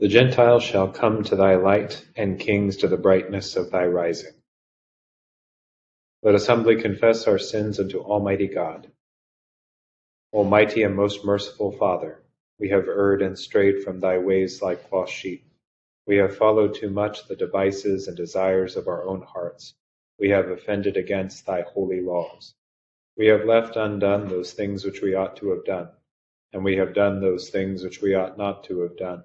The Gentiles shall come to thy light, and kings to the brightness of thy rising. Let us humbly confess our sins unto Almighty God. Almighty and most merciful Father, we have erred and strayed from thy ways like lost sheep. We have followed too much the devices and desires of our own hearts. We have offended against thy holy laws. We have left undone those things which we ought to have done, and we have done those things which we ought not to have done.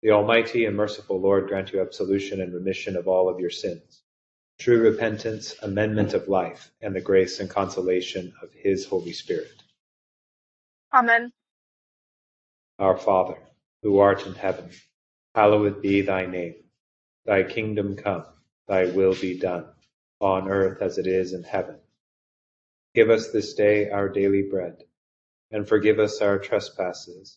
The Almighty and merciful Lord grant you absolution and remission of all of your sins, true repentance, amendment of life, and the grace and consolation of his Holy Spirit. Amen. Our Father, who art in heaven, hallowed be thy name. Thy kingdom come, thy will be done, on earth as it is in heaven. Give us this day our daily bread, and forgive us our trespasses,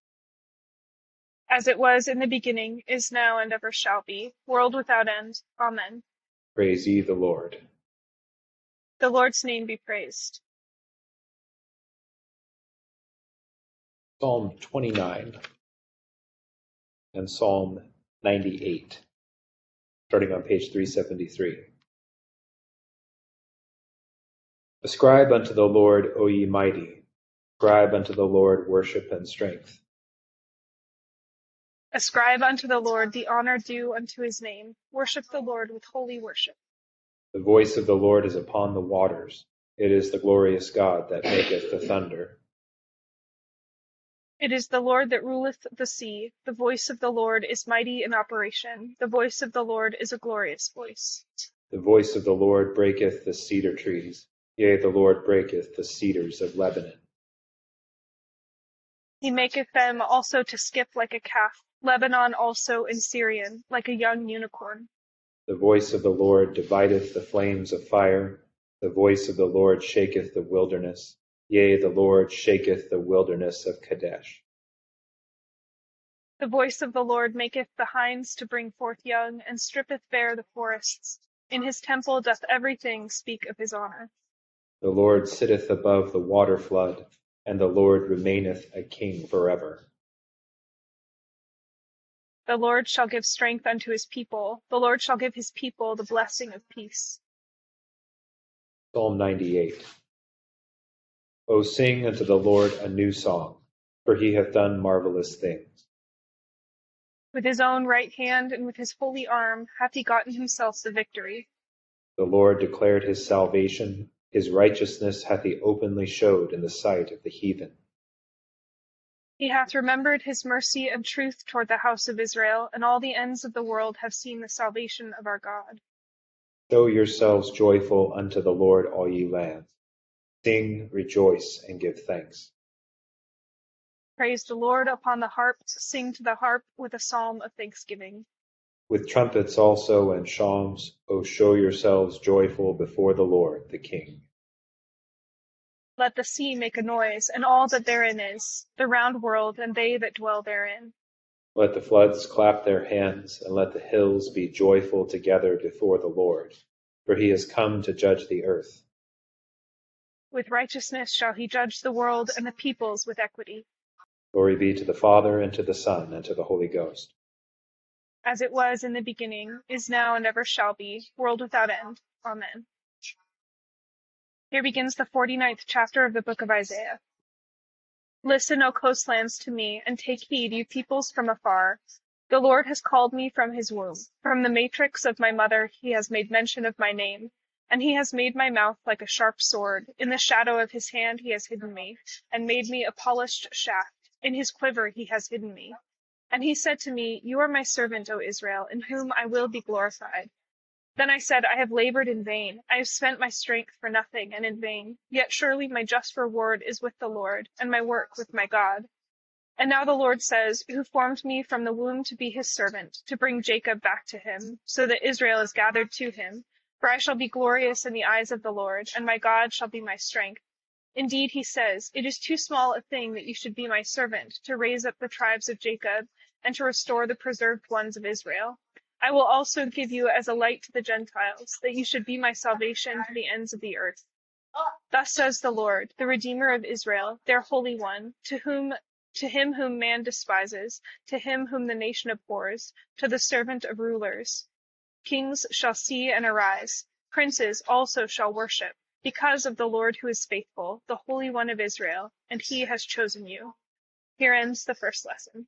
As it was in the beginning, is now, and ever shall be, world without end. Amen. Praise ye the Lord. The Lord's name be praised. Psalm 29 and Psalm 98, starting on page 373. Ascribe unto the Lord, O ye mighty. Ascribe unto the Lord worship and strength. Ascribe unto the Lord the honor due unto his name. Worship the Lord with holy worship. The voice of the Lord is upon the waters. It is the glorious God that maketh the thunder. It is the Lord that ruleth the sea. The voice of the Lord is mighty in operation. The voice of the Lord is a glorious voice. The voice of the Lord breaketh the cedar trees. Yea, the Lord breaketh the cedars of Lebanon. He maketh them also to skip like a calf, Lebanon also and Syrian, like a young unicorn. The voice of the Lord divideth the flames of fire. The voice of the Lord shaketh the wilderness. Yea, the Lord shaketh the wilderness of Kadesh. The voice of the Lord maketh the hinds to bring forth young, and strippeth bare the forests. In his temple doth everything speak of his honor. The Lord sitteth above the water flood, and the Lord remaineth a king forever. The Lord shall give strength unto his people. The Lord shall give his people the blessing of peace. Psalm 98. O sing unto the Lord a new song, for he hath done marvelous things. With his own right hand and with his holy arm hath he gotten himself the victory. The Lord declared his salvation. His righteousness hath he openly showed in the sight of the heathen. He hath remembered his mercy and truth toward the house of Israel, and all the ends of the world have seen the salvation of our God. Show yourselves joyful unto the Lord, all ye lands. Sing, rejoice, and give thanks. Praise the Lord upon the harp, sing to the harp with a psalm of thanksgiving. With trumpets also and shawms, O show yourselves joyful before the Lord, the King. Let the sea make a noise, and all that therein is, the round world, and they that dwell therein. Let the floods clap their hands, and let the hills be joyful together before the Lord, for he is come to judge the earth. With righteousness shall he judge the world, and the peoples with equity. Glory be to the Father, and to the Son, and to the Holy Ghost. As it was in the beginning, is now, and ever shall be, world without end. Amen. Here begins the 49th chapter of the book of Isaiah. Listen, O coastlands, to me, and take heed, you peoples from afar. The Lord has called me from his womb. From the matrix of my mother he has made mention of my name, and he has made my mouth like a sharp sword. In the shadow of his hand he has hidden me, and made me a polished shaft. In his quiver he has hidden me. And he said to me, You are my servant, O Israel, in whom I will be glorified. Then I said, I have labored in vain. I have spent my strength for nothing and in vain. Yet surely my just reward is with the Lord, and my work with my God. And now the Lord says, Who formed me from the womb to be his servant, to bring Jacob back to him, so that Israel is gathered to him. For I shall be glorious in the eyes of the Lord, and my God shall be my strength. Indeed, he says, It is too small a thing that you should be my servant, to raise up the tribes of Jacob, and to restore the preserved ones of Israel. I will also give you as a light to the Gentiles, that you should be my salvation to the ends of the earth. Thus says the Lord, the Redeemer of Israel, their Holy One, to him whom man despises, to him whom the nation abhors, to the servant of rulers. Kings shall see and arise, princes also shall worship, because of the Lord who is faithful, the Holy One of Israel, and he has chosen you. Here ends the first lesson.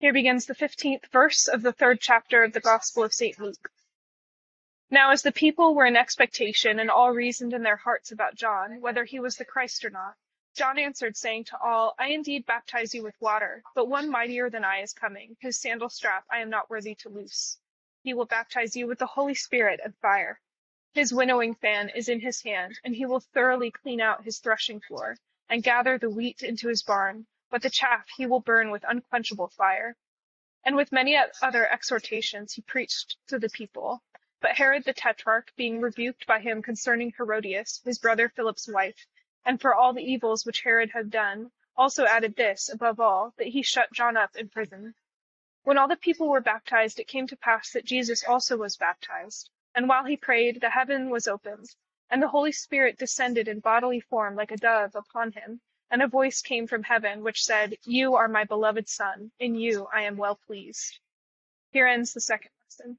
Here begins the 15th verse of the 3rd chapter of the Gospel of St. Luke. Now as the people were in expectation, and all reasoned in their hearts about John, whether he was the Christ or not, John answered, saying to all, I indeed baptize you with water, but one mightier than I is coming, whose sandal strap I am not worthy to loose. He will baptize you with the Holy Spirit and fire. His winnowing fan is in his hand, and he will thoroughly clean out his threshing floor, and gather the wheat into his barn, but the chaff he will burn with unquenchable fire. And with many other exhortations he preached to the people. But Herod the Tetrarch, being rebuked by him concerning Herodias, his brother Philip's wife, and for all the evils which Herod had done, also added this, above all, that he shut John up in prison. When all the people were baptized, it came to pass that Jesus also was baptized. And while he prayed, the heaven was opened, and the Holy Spirit descended in bodily form like a dove upon him. And a voice came from heaven, which said, You are my beloved Son, in you I am well pleased. Here ends the second lesson.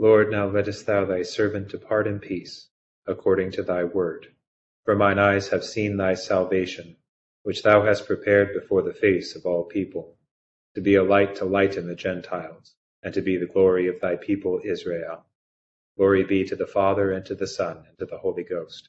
Lord, now lettest thou thy servant depart in peace, according to thy word. For mine eyes have seen thy salvation, which thou hast prepared before the face of all people, to be a light to lighten the Gentiles, and to be the glory of thy people Israel. Glory be to the Father, and to the Son, and to the Holy Ghost.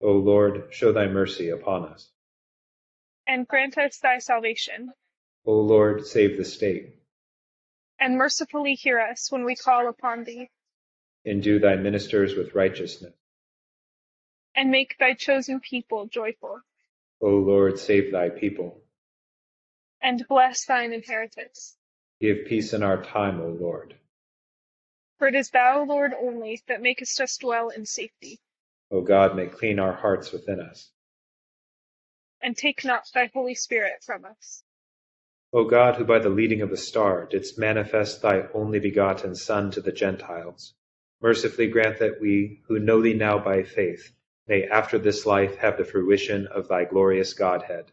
O Lord, show thy mercy upon us. And grant us thy salvation. O Lord, save the state. And mercifully hear us when we call upon thee. Endue thy ministers with righteousness. and make thy chosen people joyful. O Lord, save thy people. And bless thine inheritance. Give peace in our time, O Lord. For it is thou, Lord, only that makest us dwell in safety. O God, may clean our hearts within us. And take not thy Holy Spirit from us. O God, who by the leading of the star didst manifest thy only begotten Son to the Gentiles, mercifully grant that we, who know thee now by faith, may after this life have the fruition of thy glorious Godhead,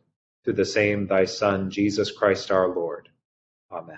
through the same thy Son, Jesus Christ our Lord. Amen.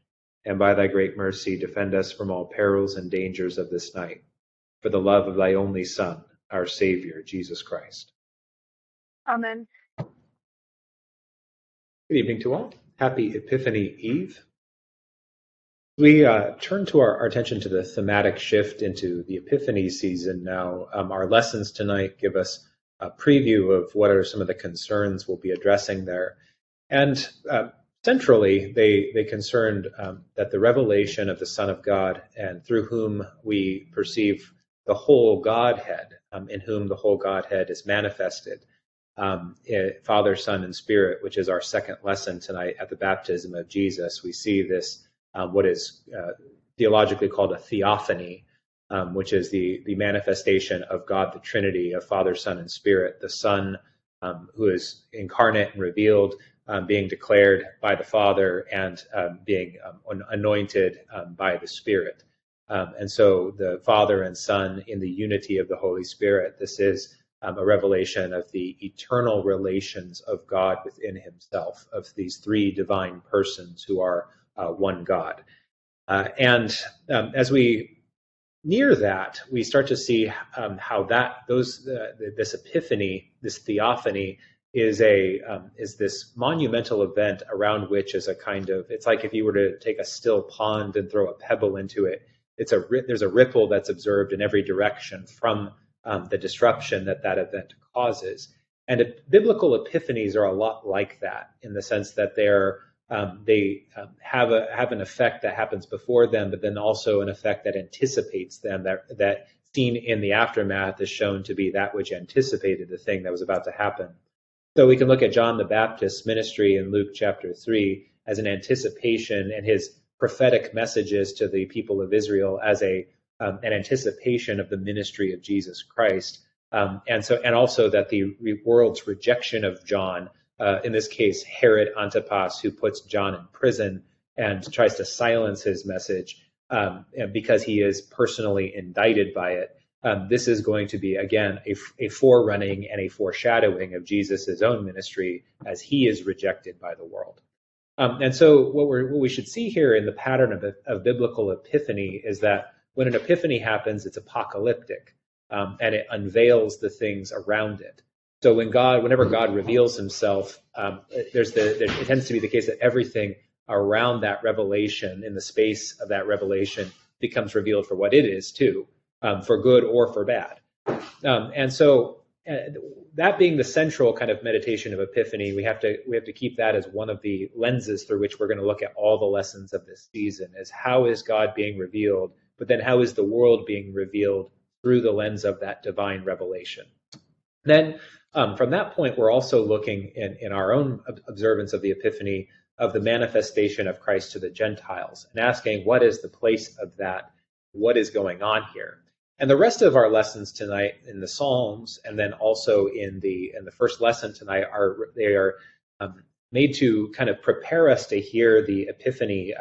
and by thy great mercy defend us from all perils and dangers of this night, for the love of thy only Son, our Savior, Jesus Christ. Amen. Good evening to all. Happy Epiphany Eve. We turn to our attention to the thematic shift into the Epiphany season now. Our lessons tonight give us a preview of what are some of the concerns we'll be addressing there. And centrally, they concerned that the revelation of the Son of God, and through whom we perceive the whole Godhead, in whom the whole Godhead is manifested, Father, Son, and Spirit, which is our second lesson tonight at the baptism of Jesus. We see this, what is theologically called a theophany, which is the manifestation of God, the Trinity, of Father, Son, and Spirit, the Son who is incarnate and revealed, being declared by the Father and being anointed by the Spirit. And so the Father and Son in the unity of the Holy Spirit, this is a revelation of the eternal relations of God within himself, of these three divine persons who are one God. As we near that, we start to see how that this epiphany, this theophany, is this monumental event around which is a kind of, it's like if you were to take a still pond and throw a pebble into it, there's a ripple that's observed in every direction from the disruption that event causes. And biblical epiphanies are a lot like that, in the sense that they have an effect that happens before them, but then also an effect that anticipates them, that seen in the aftermath is shown to be that which anticipated the thing that was about to happen. So we can look at John the Baptist's ministry in Luke chapter 3 as an anticipation, and his prophetic messages to the people of Israel as an anticipation of the ministry of Jesus Christ. And also that the world's rejection of John, in this case, Herod Antipas, who puts John in prison and tries to silence his message because he is personally indicted by it. This is going to be, again, a forerunning and a foreshadowing of Jesus' own ministry as he is rejected by the world. And so what we should see here in the pattern of biblical epiphany is that when an epiphany happens, it's apocalyptic, and it unveils the things around it. So whenever God reveals himself, it tends to be the case that everything around that revelation, in the space of that revelation, becomes revealed for what it is too. For good or for bad. And so that being the central kind of meditation of Epiphany, we have to keep that as one of the lenses through which we're going to look at all the lessons of this season, is how is God being revealed, but then how is the world being revealed through the lens of that divine revelation. Then from that point, we're also looking in our own observance of the Epiphany of the manifestation of Christ to the Gentiles, and asking, what is the place of that? What is going on here? And the rest of our lessons tonight in the Psalms, and then also in the first lesson tonight, they are made to kind of prepare us to hear the Epiphany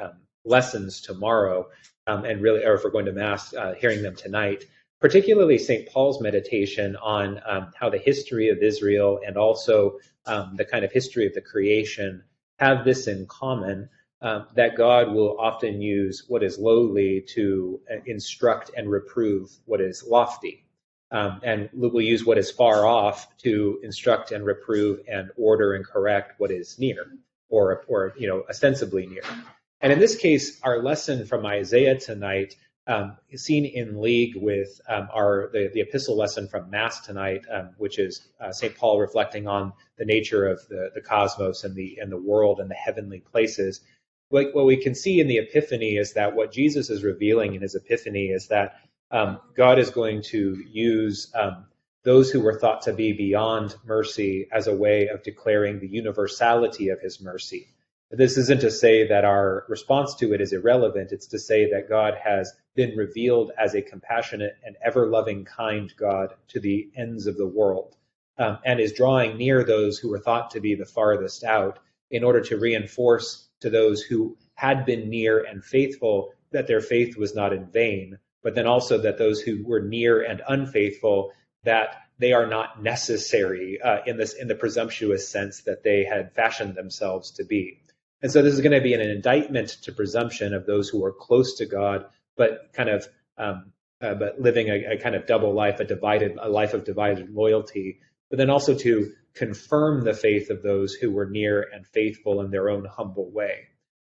lessons tomorrow, and really, or if we're going to Mass, hearing them tonight, particularly St. Paul's meditation on how the history of Israel and also the kind of history of the creation have this in common, that God will often use what is lowly to instruct and reprove what is lofty. And Luke will use what is far off to instruct and reprove and order and correct what is near, or you know, ostensibly near. And in this case, our lesson from Isaiah tonight, seen in league with the epistle lesson from Mass tonight, which is St. Paul reflecting on the nature of the cosmos and the world and the heavenly places. What we can see in the Epiphany is that what Jesus is revealing in his Epiphany is that God is going to use those who were thought to be beyond mercy as a way of declaring the universality of his mercy. This isn't to say that our response to it is irrelevant. It's to say that God has been revealed as a compassionate and ever-loving kind God to the ends of the world, and is drawing near those who were thought to be the farthest out in order to reinforce to those who had been near and faithful that their faith was not in vain, but then also that those who were near and unfaithful, that they are not necessary in the presumptuous sense that they had fashioned themselves to be. And so this is going to be an indictment to presumption of those who are close to God, but kind of but living a kind of double life, a life of divided loyalty, but then also to confirm the faith of those who were near and faithful in their own humble way.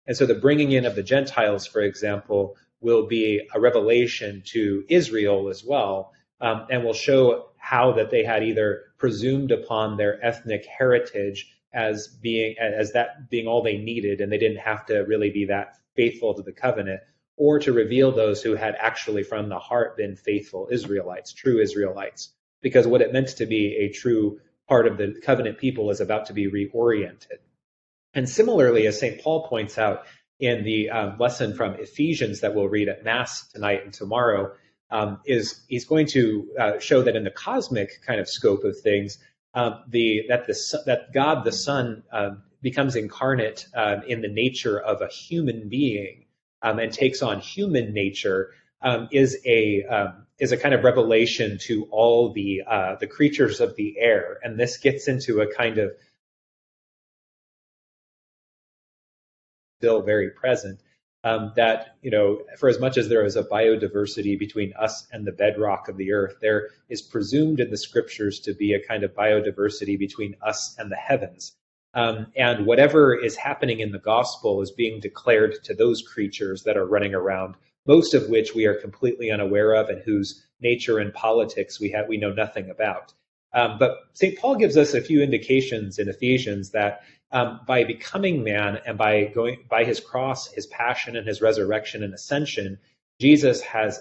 And so the bringing in of the Gentiles, for example, will be a revelation to Israel as well, and will show how that they had either presumed upon their ethnic heritage as that being all they needed, and they didn't have to really be that faithful to the covenant, or to reveal those who had actually from the heart been faithful Israelites, true Israelites, because what it meant to be a true part of the covenant people is about to be reoriented. And similarly, as St. Paul points out in the lesson from Ephesians that we'll read at Mass tonight and tomorrow, he's going to show that in the cosmic kind of scope of things, that God the Son becomes incarnate in the nature of a human being and takes on human nature is a kind of revelation to all the creatures of the air, and this gets into a kind of still very present that, you know, for as much as there is a biodiversity between us and the bedrock of the earth, there is presumed in the scriptures to be a kind of biodiversity between us and the heavens. And whatever is happening in the gospel is being declared to those creatures that are running around, most of which we are completely unaware of and whose nature and politics we know nothing about. But St. Paul gives us a few indications in Ephesians that by becoming man and by his cross, his passion, and his resurrection and ascension, Jesus has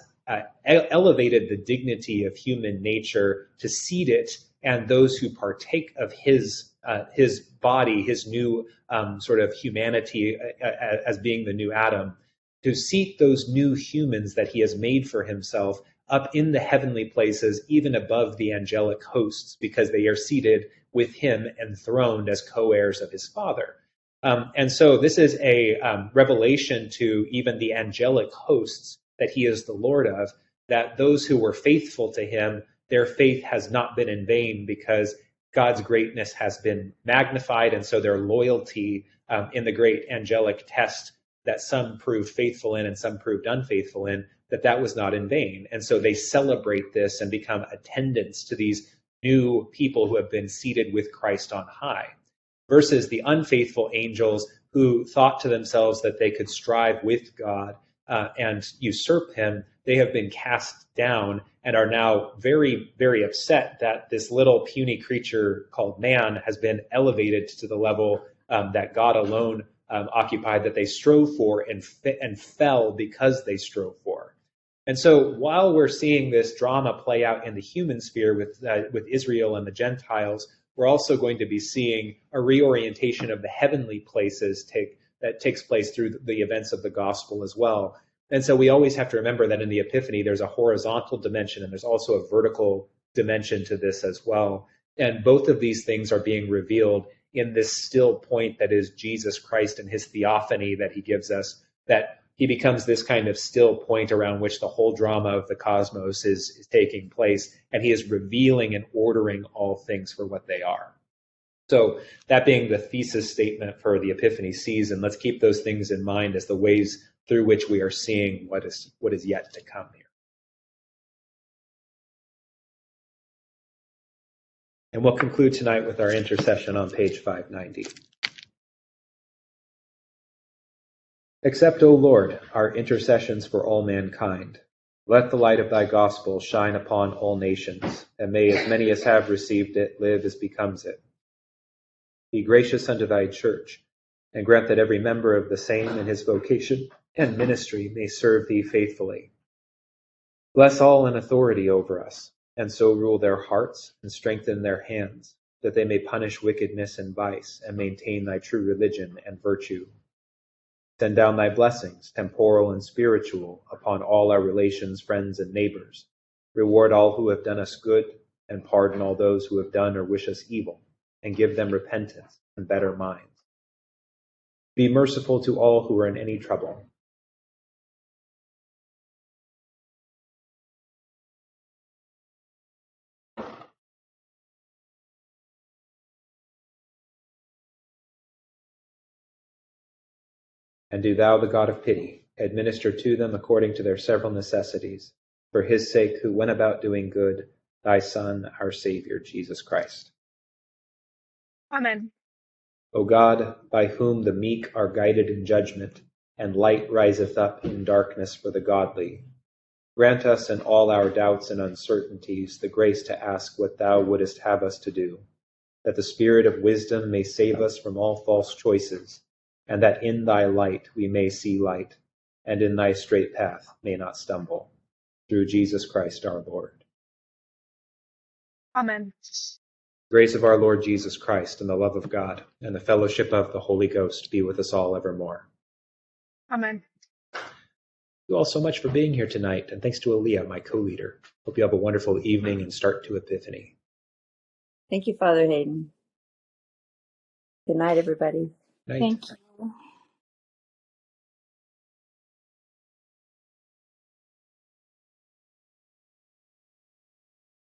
elevated the dignity of human nature to seed it, and those who partake of his body, his new sort of humanity as being the new Adam, to seat those new humans that he has made for himself up in the heavenly places, even above the angelic hosts, because they are seated with him enthroned as co-heirs of his Father. And so this is a revelation to even the angelic hosts that he is the Lord of, that those who were faithful to him, their faith has not been in vain because God's greatness has been magnified, and so their loyalty in the great angelic test that some proved faithful in and some proved unfaithful in, that was not in vain. And so they celebrate this and become attendants to these new people who have been seated with Christ on high, versus the unfaithful angels who thought to themselves that they could strive with God and usurp him. They have been cast down and are now very, very upset that this little puny creature called man has been elevated to the level that God alone occupied, that they strove for and fell because they strove for. And so while we're seeing this drama play out in the human sphere with Israel and the Gentiles, we're also going to be seeing a reorientation of the heavenly places that takes place through the events of the gospel as well. And so we always have to remember that in the Epiphany, there's a horizontal dimension and there's also a vertical dimension to this as well. And both of these things are being revealed in this still point that is Jesus Christ and his theophany that he gives us, that he becomes this kind of still point around which the whole drama of the cosmos is taking place, and he is revealing and ordering all things for what they are. So that being the thesis statement for the Epiphany season, let's keep those things in mind as the ways through which we are seeing what is yet to come here. And we'll conclude tonight with our intercession on page 590. Accept, O Lord, our intercessions for all mankind. Let the light of thy gospel shine upon all nations, and may as many as have received it live as becomes it. Be gracious unto thy church, and grant that every member of the same in his vocation and ministry may serve thee faithfully. Bless all in authority over us, and so rule their hearts and strengthen their hands, that they may punish wickedness and vice, and maintain thy true religion and virtue. Send down thy blessings, temporal and spiritual, upon all our relations, friends, and neighbors. Reward all who have done us good, and pardon all those who have done or wish us evil, and give them repentance and better minds. Be merciful to all who are in any trouble. And do thou, the God of pity, administer to them according to their several necessities, for his sake who went about doing good, thy Son, our Savior, Jesus Christ. Amen. O God, by whom the meek are guided in judgment, and light riseth up in darkness for the godly, grant us in all our doubts and uncertainties the grace to ask what thou wouldest have us to do, that the spirit of wisdom may save us from all false choices, and that in thy light we may see light, and in thy straight path may not stumble. Through Jesus Christ our Lord. Amen. Grace of our Lord Jesus Christ, and the love of God, and the fellowship of the Holy Ghost be with us all evermore. Amen. Thank you all so much for being here tonight, and thanks to Aaliyah, my co-leader. Hope you have a wonderful evening and start to Epiphany. Thank you, Father Hayden. Good night, everybody. Night. Thank you.